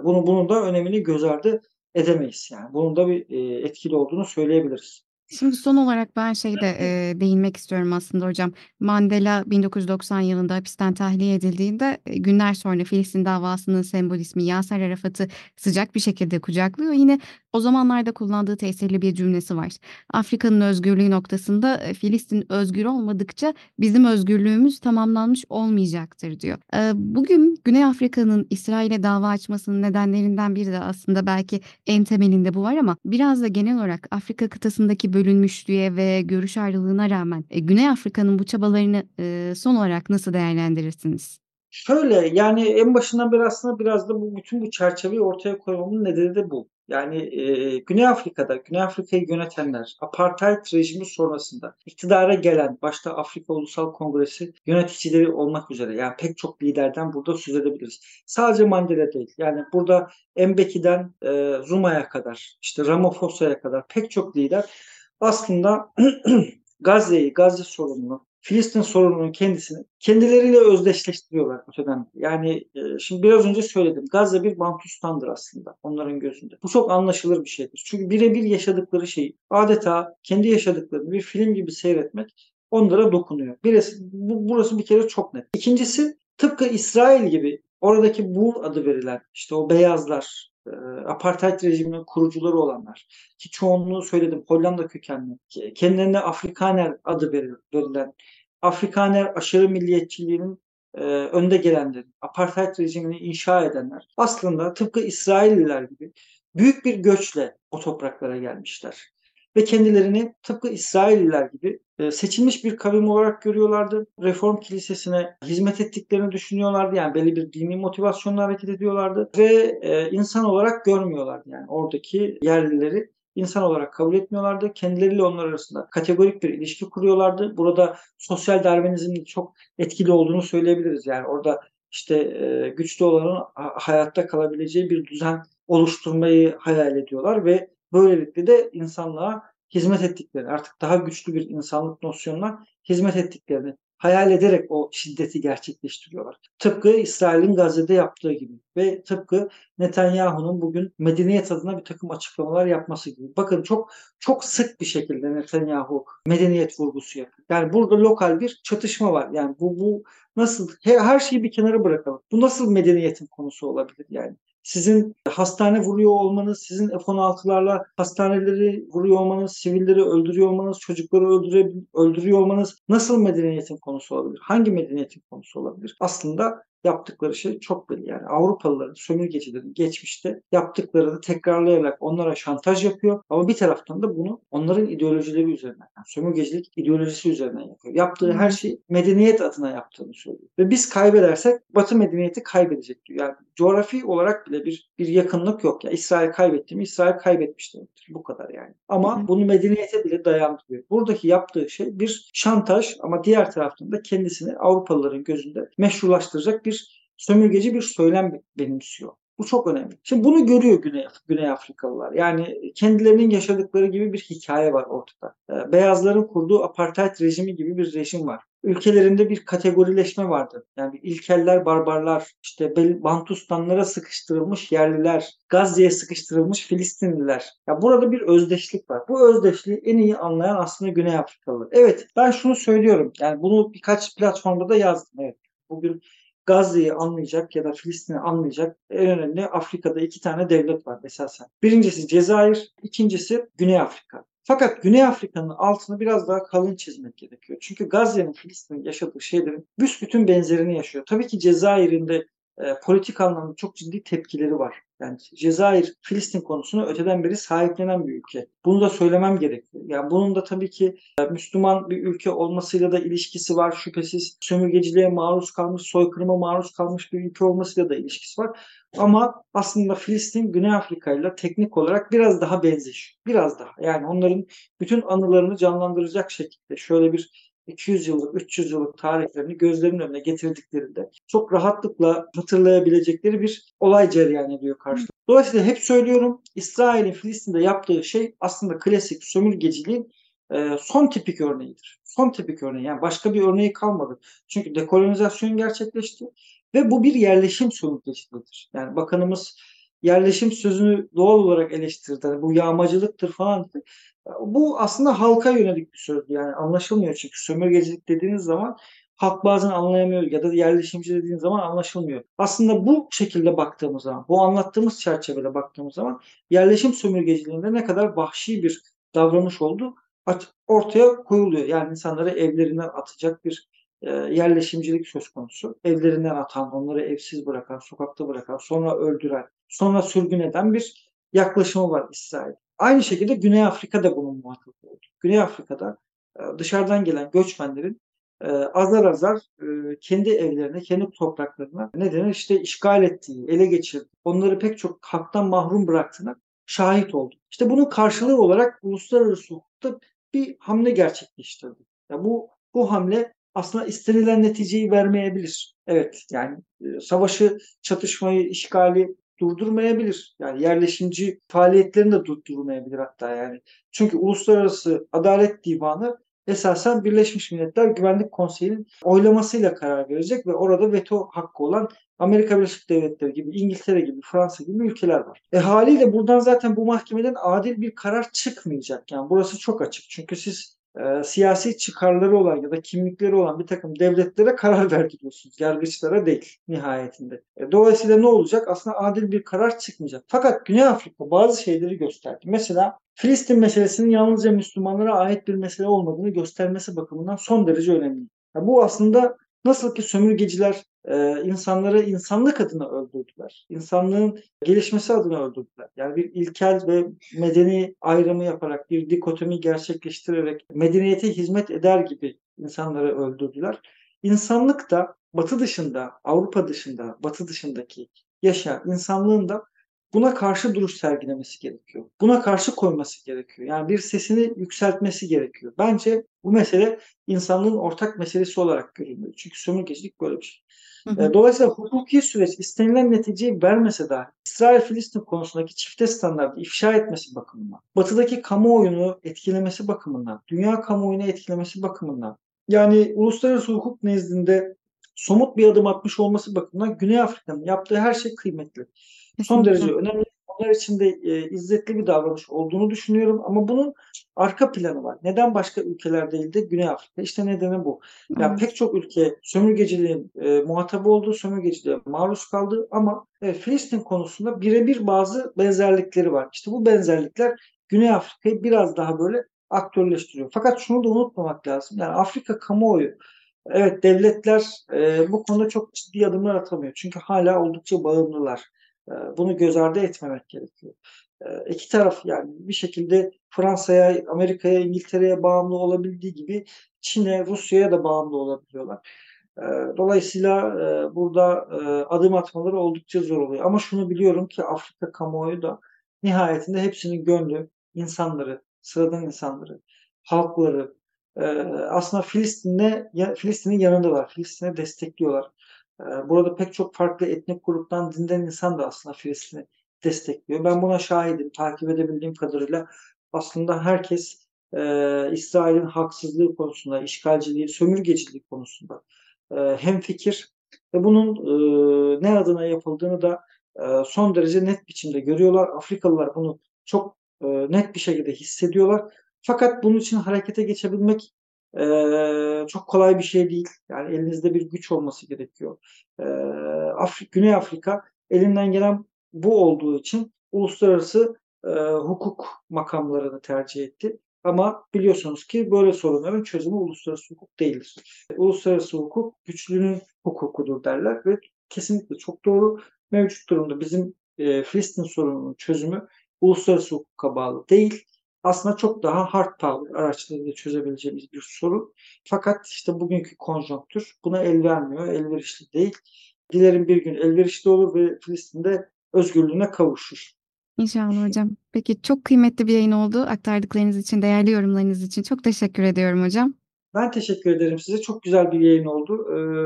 Bunu, bunun da önemini göz ardı edemeyiz. Yani bunun da bir etkili olduğunu söyleyebiliriz. Şimdi son olarak ben şeyde e, değinmek istiyorum aslında hocam. Mandela bin dokuz yüz doksan yılında hapisten tahliye edildiğinde günler sonra Filistin davasının sembol ismi Yasser Arafat'ı sıcak bir şekilde kucaklıyor. Yine o zamanlarda kullandığı tesirli bir cümlesi var. Afrika'nın özgürlüğü noktasında Filistin özgür olmadıkça bizim özgürlüğümüz tamamlanmış olmayacaktır diyor. E, bugün Güney Afrika'nın İsrail'e dava açmasının nedenlerinden biri de aslında belki en temelinde bu var ama biraz da genel olarak Afrika kıtasındaki bölünmüşlüğe ve görüş ayrılığına rağmen e, Güney Afrika'nın bu çabalarını e, son olarak nasıl değerlendirirsiniz? Şöyle yani en başından beri aslında biraz da bu, bütün bu çerçeveyi ortaya koymamın nedeni de bu. Yani e, Güney Afrika'da Güney Afrika'yı yönetenler apartheid rejimi sonrasında iktidara gelen başta Afrika Ulusal Kongresi yöneticileri olmak üzere yani pek çok liderden burada söz edebiliriz. Sadece Mandela değil yani burada Mbeki'den e, Zuma'ya kadar işte Ramaphosa'ya kadar pek çok lider aslında Gazze'yi, Gazze sorununu, Filistin sorununun kendisini kendileriyle özdeşleştiriyorlar öteden. Yani e, şimdi biraz önce söyledim. Gazze bir Bantustan'dır aslında onların gözünde. Bu çok anlaşılır bir şeydir. Çünkü birebir yaşadıkları şeyi adeta kendi yaşadıklarını bir film gibi seyretmek onlara dokunuyor. Birisi, bu, burası bir kere çok net. İkincisi tıpkı İsrail gibi oradaki Bull adı verilen işte o beyazlar, apartheid rejiminin kurucuları olanlar ki çoğunluğu söyledim Hollanda kökenli kendilerine Afrikaner adı verilen Afrikaner aşırı milliyetçiliğinin e, önde gelenleri apartheid rejimini inşa edenler aslında tıpkı İsrailliler gibi büyük bir göçle o topraklara gelmişler ve kendilerini tıpkı İsrailliler gibi e, seçilmiş bir kavim olarak görüyorlardı. Reform Kilisesi'ne hizmet ettiklerini düşünüyorlardı. Yani belli bir dini motivasyonla hareket ediyorlardı ve e, insan olarak görmüyorlardı. Yani oradaki yerlileri insan olarak kabul etmiyorlardı. Kendileriyle onlar arasında kategorik bir ilişki kuruyorlardı. Burada sosyal Darwinizmin çok etkili olduğunu söyleyebiliriz. Yani orada işte e, güçlü olanın hayatta kalabileceği bir düzen oluşturmayı hayal ediyorlar ve böylelikle de insanlığa hizmet ettiklerini, artık daha güçlü bir insanlık nosyonuna hizmet ettiklerini hayal ederek o şiddeti gerçekleştiriyorlar. Tıpkı İsrail'in Gazze'de yaptığı gibi ve tıpkı Netanyahu'nun bugün medeniyet adına bir takım açıklamalar yapması gibi. Bakın çok çok sık bir şekilde Netanyahu medeniyet vurgusu yapıyor. Yani burada lokal bir çatışma var. Yani bu bu nasıl her, her şeyi bir kenara bırakalım. Bu nasıl medeniyetin konusu olabilir yani? Sizin hastane vuruyor olmanız, sizin F on altılarla hastaneleri vuruyor olmanız, sivilleri öldürüyor olmanız, çocukları öldüre- öldürüyor olmanız nasıl medeniyetin konusu olabilir? Hangi medeniyetin konusu olabilir? Aslında yaptıkları şey çok belli. Yani Avrupalıların, sömürgecilerin geçmişte yaptıklarını tekrarlayarak onlara şantaj yapıyor. Ama bir taraftan da bunu onların ideolojileri üzerinden, yani sömürgecilik ideolojisi üzerinden yapıyor. Yaptığı her şeyi medeniyet adına yaptığını söylüyor. Ve biz kaybedersek Batı medeniyeti kaybedecek diyor. Yani coğrafi olarak bile bir bir yakınlık yok. Yani İsrail kaybetti mi? İsrail kaybetmiş demektir. Bu kadar yani. Ama hı-hı, bunu medeniyete bile dayandırıyor. Buradaki yaptığı şey bir şantaj ama diğer taraftan da kendisini Avrupalıların gözünde meşrulaştıracak bir sömürgeci bir söylem benimsiyor. Bu çok önemli. Şimdi bunu görüyor Güney, Güney Afrikalılar. Yani kendilerinin yaşadıkları gibi bir hikaye var ortada. Beyazların kurduğu apartheid rejimi gibi bir rejim var. Ülkelerinde bir kategorileşme vardı. Yani ilkeller, barbarlar, işte Bantustanlara sıkıştırılmış yerliler, Gazze'ye sıkıştırılmış Filistinliler. Ya burada bir özdeşlik var. Bu özdeşliği en iyi anlayan aslında Güney Afrikalılar. Evet, ben şunu söylüyorum. Yani bunu birkaç platformda da yazdım. Evet. Bugün Gazze'yi anlayacak ya da Filistin'i anlayacak en önemli Afrika'da iki tane devlet var esasen. Birincisi Cezayir, ikincisi Güney Afrika. Fakat Güney Afrika'nın altını biraz daha kalın çizmek gerekiyor. Çünkü Gazze'nin, Filistin'in yaşadığı şeylerin büsbütün benzerini yaşıyor. Tabii ki Cezayir'in de e, politik anlamda çok ciddi tepkileri var. Yani Cezayir, Filistin konusunu öteden beri sahiplenen bir ülke. Bunu da söylemem gerekiyor. Yani bunun da tabii ki Müslüman bir ülke olmasıyla da ilişkisi var şüphesiz. Sömürgeciliğe maruz kalmış, soykırıma maruz kalmış bir ülke olmasıyla da ilişkisi var. Ama aslında Filistin, Güney Afrika ile teknik olarak biraz daha benzeşiyor. Biraz daha. Yani onların bütün anılarını canlandıracak şekilde şöyle bir iki yüz yıllık, üç yüz yıllık tarihlerini gözlerinin önüne getirdiklerinde çok rahatlıkla hatırlayabilecekleri bir olay cereyan ediyor karşıda. Dolayısıyla hep söylüyorum, İsrail'in Filistin'de yaptığı şey aslında klasik sömürgeciliğin son tipik örneğidir. Son tipik örneği. Yani başka bir örneği kalmadı. Çünkü dekolonizasyon gerçekleşti ve bu bir yerleşim sömürgeciliğidir. Yani bakanımız yerleşim sözünü doğal olarak eleştirdi. Yani bu yağmacılıktır falan. Bu aslında halka yönelik bir sözdü. Yani anlaşılmıyor çünkü sömürgecilik dediğiniz zaman halk bazen anlayamıyor ya da yerleşimci dediğiniz zaman anlaşılmıyor. Aslında bu şekilde baktığımız zaman, bu anlattığımız çerçevede baktığımız zaman yerleşim sömürgeciliğinde ne kadar vahşi bir davranış olduğu ortaya koyuluyor. Yani insanları evlerinden atacak bir yerleşimcilik söz konusu. Evlerinden atan, onları evsiz bırakan, sokakta bırakan, sonra öldüren, sonra sürgün eden bir yaklaşımı var İsrail. Aynı şekilde Güney Afrika'da bunun muhatabı oldu. Güney Afrika'da dışarıdan gelen göçmenlerin azar azar kendi evlerine, kendi topraklarına ne denir işte işgal ettiği, ele geçirdiği, onları pek çok haktan mahrum bıraktığına şahit oldu. İşte bunun karşılığı olarak uluslararası hukukta bir hamle gerçekleştirdi. Yani bu bu hamle aslında istenilen neticeyi vermeyebilir. Evet, yani savaşı, çatışmayı, işgali durdurmayabilir. Yani yerleşimci faaliyetlerini de durdurmayabilir hatta yani. Çünkü Uluslararası Adalet Divanı esasen Birleşmiş Milletler Güvenlik Konseyi'nin oylamasıyla karar verecek ve orada veto hakkı olan Amerika Birleşik Devletleri gibi, İngiltere gibi, Fransa gibi ülkeler var. E haliyle buradan zaten bu mahkemeden adil bir karar çıkmayacak. Yani burası çok açık. Çünkü siz E, siyasi çıkarları olan ya da kimlikleri olan bir takım devletlere karar verdiriyorsunuz. Yargıçlara değil nihayetinde. E, dolayısıyla ne olacak? Aslında adil bir karar çıkmayacak. Fakat Güney Afrika bazı şeyleri gösterdi. Mesela Filistin meselesinin yalnızca Müslümanlara ait bir mesele olmadığını göstermesi bakımından son derece önemli. Yani bu aslında nasıl ki sömürgeciler e, insanları insanlık adına öldürdüler. İnsanlığın gelişmesi adına öldürdüler. Yani bir ilkel ve medeni ayrımı yaparak, bir dikotomi gerçekleştirerek medeniyete hizmet eder gibi insanları öldürdüler. İnsanlık da Batı dışında, Avrupa dışında, Batı dışındaki yaşayan insanlığın da buna karşı duruş sergilemesi gerekiyor. Buna karşı koyması gerekiyor. Yani bir sesini yükseltmesi gerekiyor. Bence bu mesele insanlığın ortak meselesi olarak görülmüyor. Çünkü sömürgecilik böyle bir şey. Hı hı. Dolayısıyla hukuki süreç istenilen neticeyi vermese dahi İsrail-Filistin konusundaki çifte standartı ifşa etmesi bakımından, Batı'daki kamuoyunu etkilemesi bakımından, dünya kamuoyunu etkilemesi bakımından, yani uluslararası hukuk nezdinde somut bir adım atmış olması bakımından Güney Afrika'nın yaptığı her şey kıymetli. Son derece önemli. Onlar için de e, izzetli bir davranış olduğunu düşünüyorum. Ama bunun arka planı var. Neden başka ülkeler değil de Güney Afrika? İşte nedeni bu. Yani evet. Pek çok ülke sömürgeciliğin e, muhatabı olduğu, sömürgeciliğe maruz kaldığı ama e, Filistin konusunda birebir bazı benzerlikleri var. İşte bu benzerlikler Güney Afrika'yı biraz daha böyle aktörleştiriyor. Fakat şunu da unutmamak lazım. Yani Afrika kamuoyu, evet devletler e, bu konuda çok ciddi adımlar atamıyor. Çünkü hala oldukça bağımlılar. Bunu göz ardı etmemek gerekiyor. İki taraf yani bir şekilde Fransa'ya, Amerika'ya, İngiltere'ye bağımlı olabildiği gibi Çin'e, Rusya'ya da bağımlı olabiliyorlar. Dolayısıyla burada adım atmaları oldukça zor oluyor. Ama şunu biliyorum ki Afrika kamuoyu da nihayetinde hepsinin gönlü, insanları, sıradan insanları, halkları aslında Filistin'e, Filistin'in yanındalar, Filistin'e destekliyorlar. Burada pek çok farklı etnik gruptan, dinden insan da aslında Filistin'i destekliyor. Ben buna şahidim. Takip edebildiğim kadarıyla aslında herkes e, İsrail'in haksızlığı konusunda, işgalciliği, sömürgeciliği konusunda e, hemfikir ve bunun e, ne adına yapıldığını da e, son derece net biçimde görüyorlar. Afrikalılar bunu çok e, net bir şekilde hissediyorlar. Fakat bunun için harekete geçebilmek Ee, çok kolay bir şey değil. Yani elinizde bir güç olması gerekiyor. Ee, Afri- Güney Afrika elinden gelen bu olduğu için uluslararası e, hukuk makamlarını tercih etti. Ama biliyorsunuz ki böyle sorunların çözümü uluslararası hukuk değildir. Uluslararası hukuk güçlünün hukukudur derler ve kesinlikle çok doğru. Mevcut durumda bizim e, Filistin sorununun çözümü uluslararası hukuka bağlı değil. Aslında çok daha hard power araçlarıyla çözebileceğimiz bir sorun. Fakat işte bugünkü konjonktür buna el vermiyor, elverişli değil. Dilerim bir gün elverişli olur ve Filistin'de özgürlüğüne kavuşur. İnşallah hocam. Peki, çok kıymetli bir yayın oldu. Aktardıklarınız için, değerli yorumlarınız için çok teşekkür ediyorum hocam. Ben teşekkür ederim size. Çok güzel bir yayın oldu.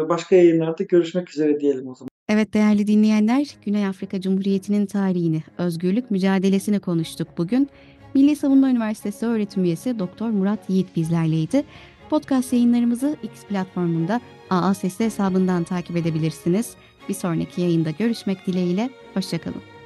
Başka yayınlarda görüşmek üzere diyelim o zaman. Evet değerli dinleyenler, Güney Afrika Cumhuriyeti'nin tarihini, özgürlük mücadelesini konuştuk bugün. Milli Savunma Üniversitesi öğretim üyesi Doktor Murat Yiğit bizlerleydi. Podcast yayınlarımızı X platformunda A A Sesli hesabından takip edebilirsiniz. Bir sonraki yayında görüşmek dileğiyle, hoşçakalın.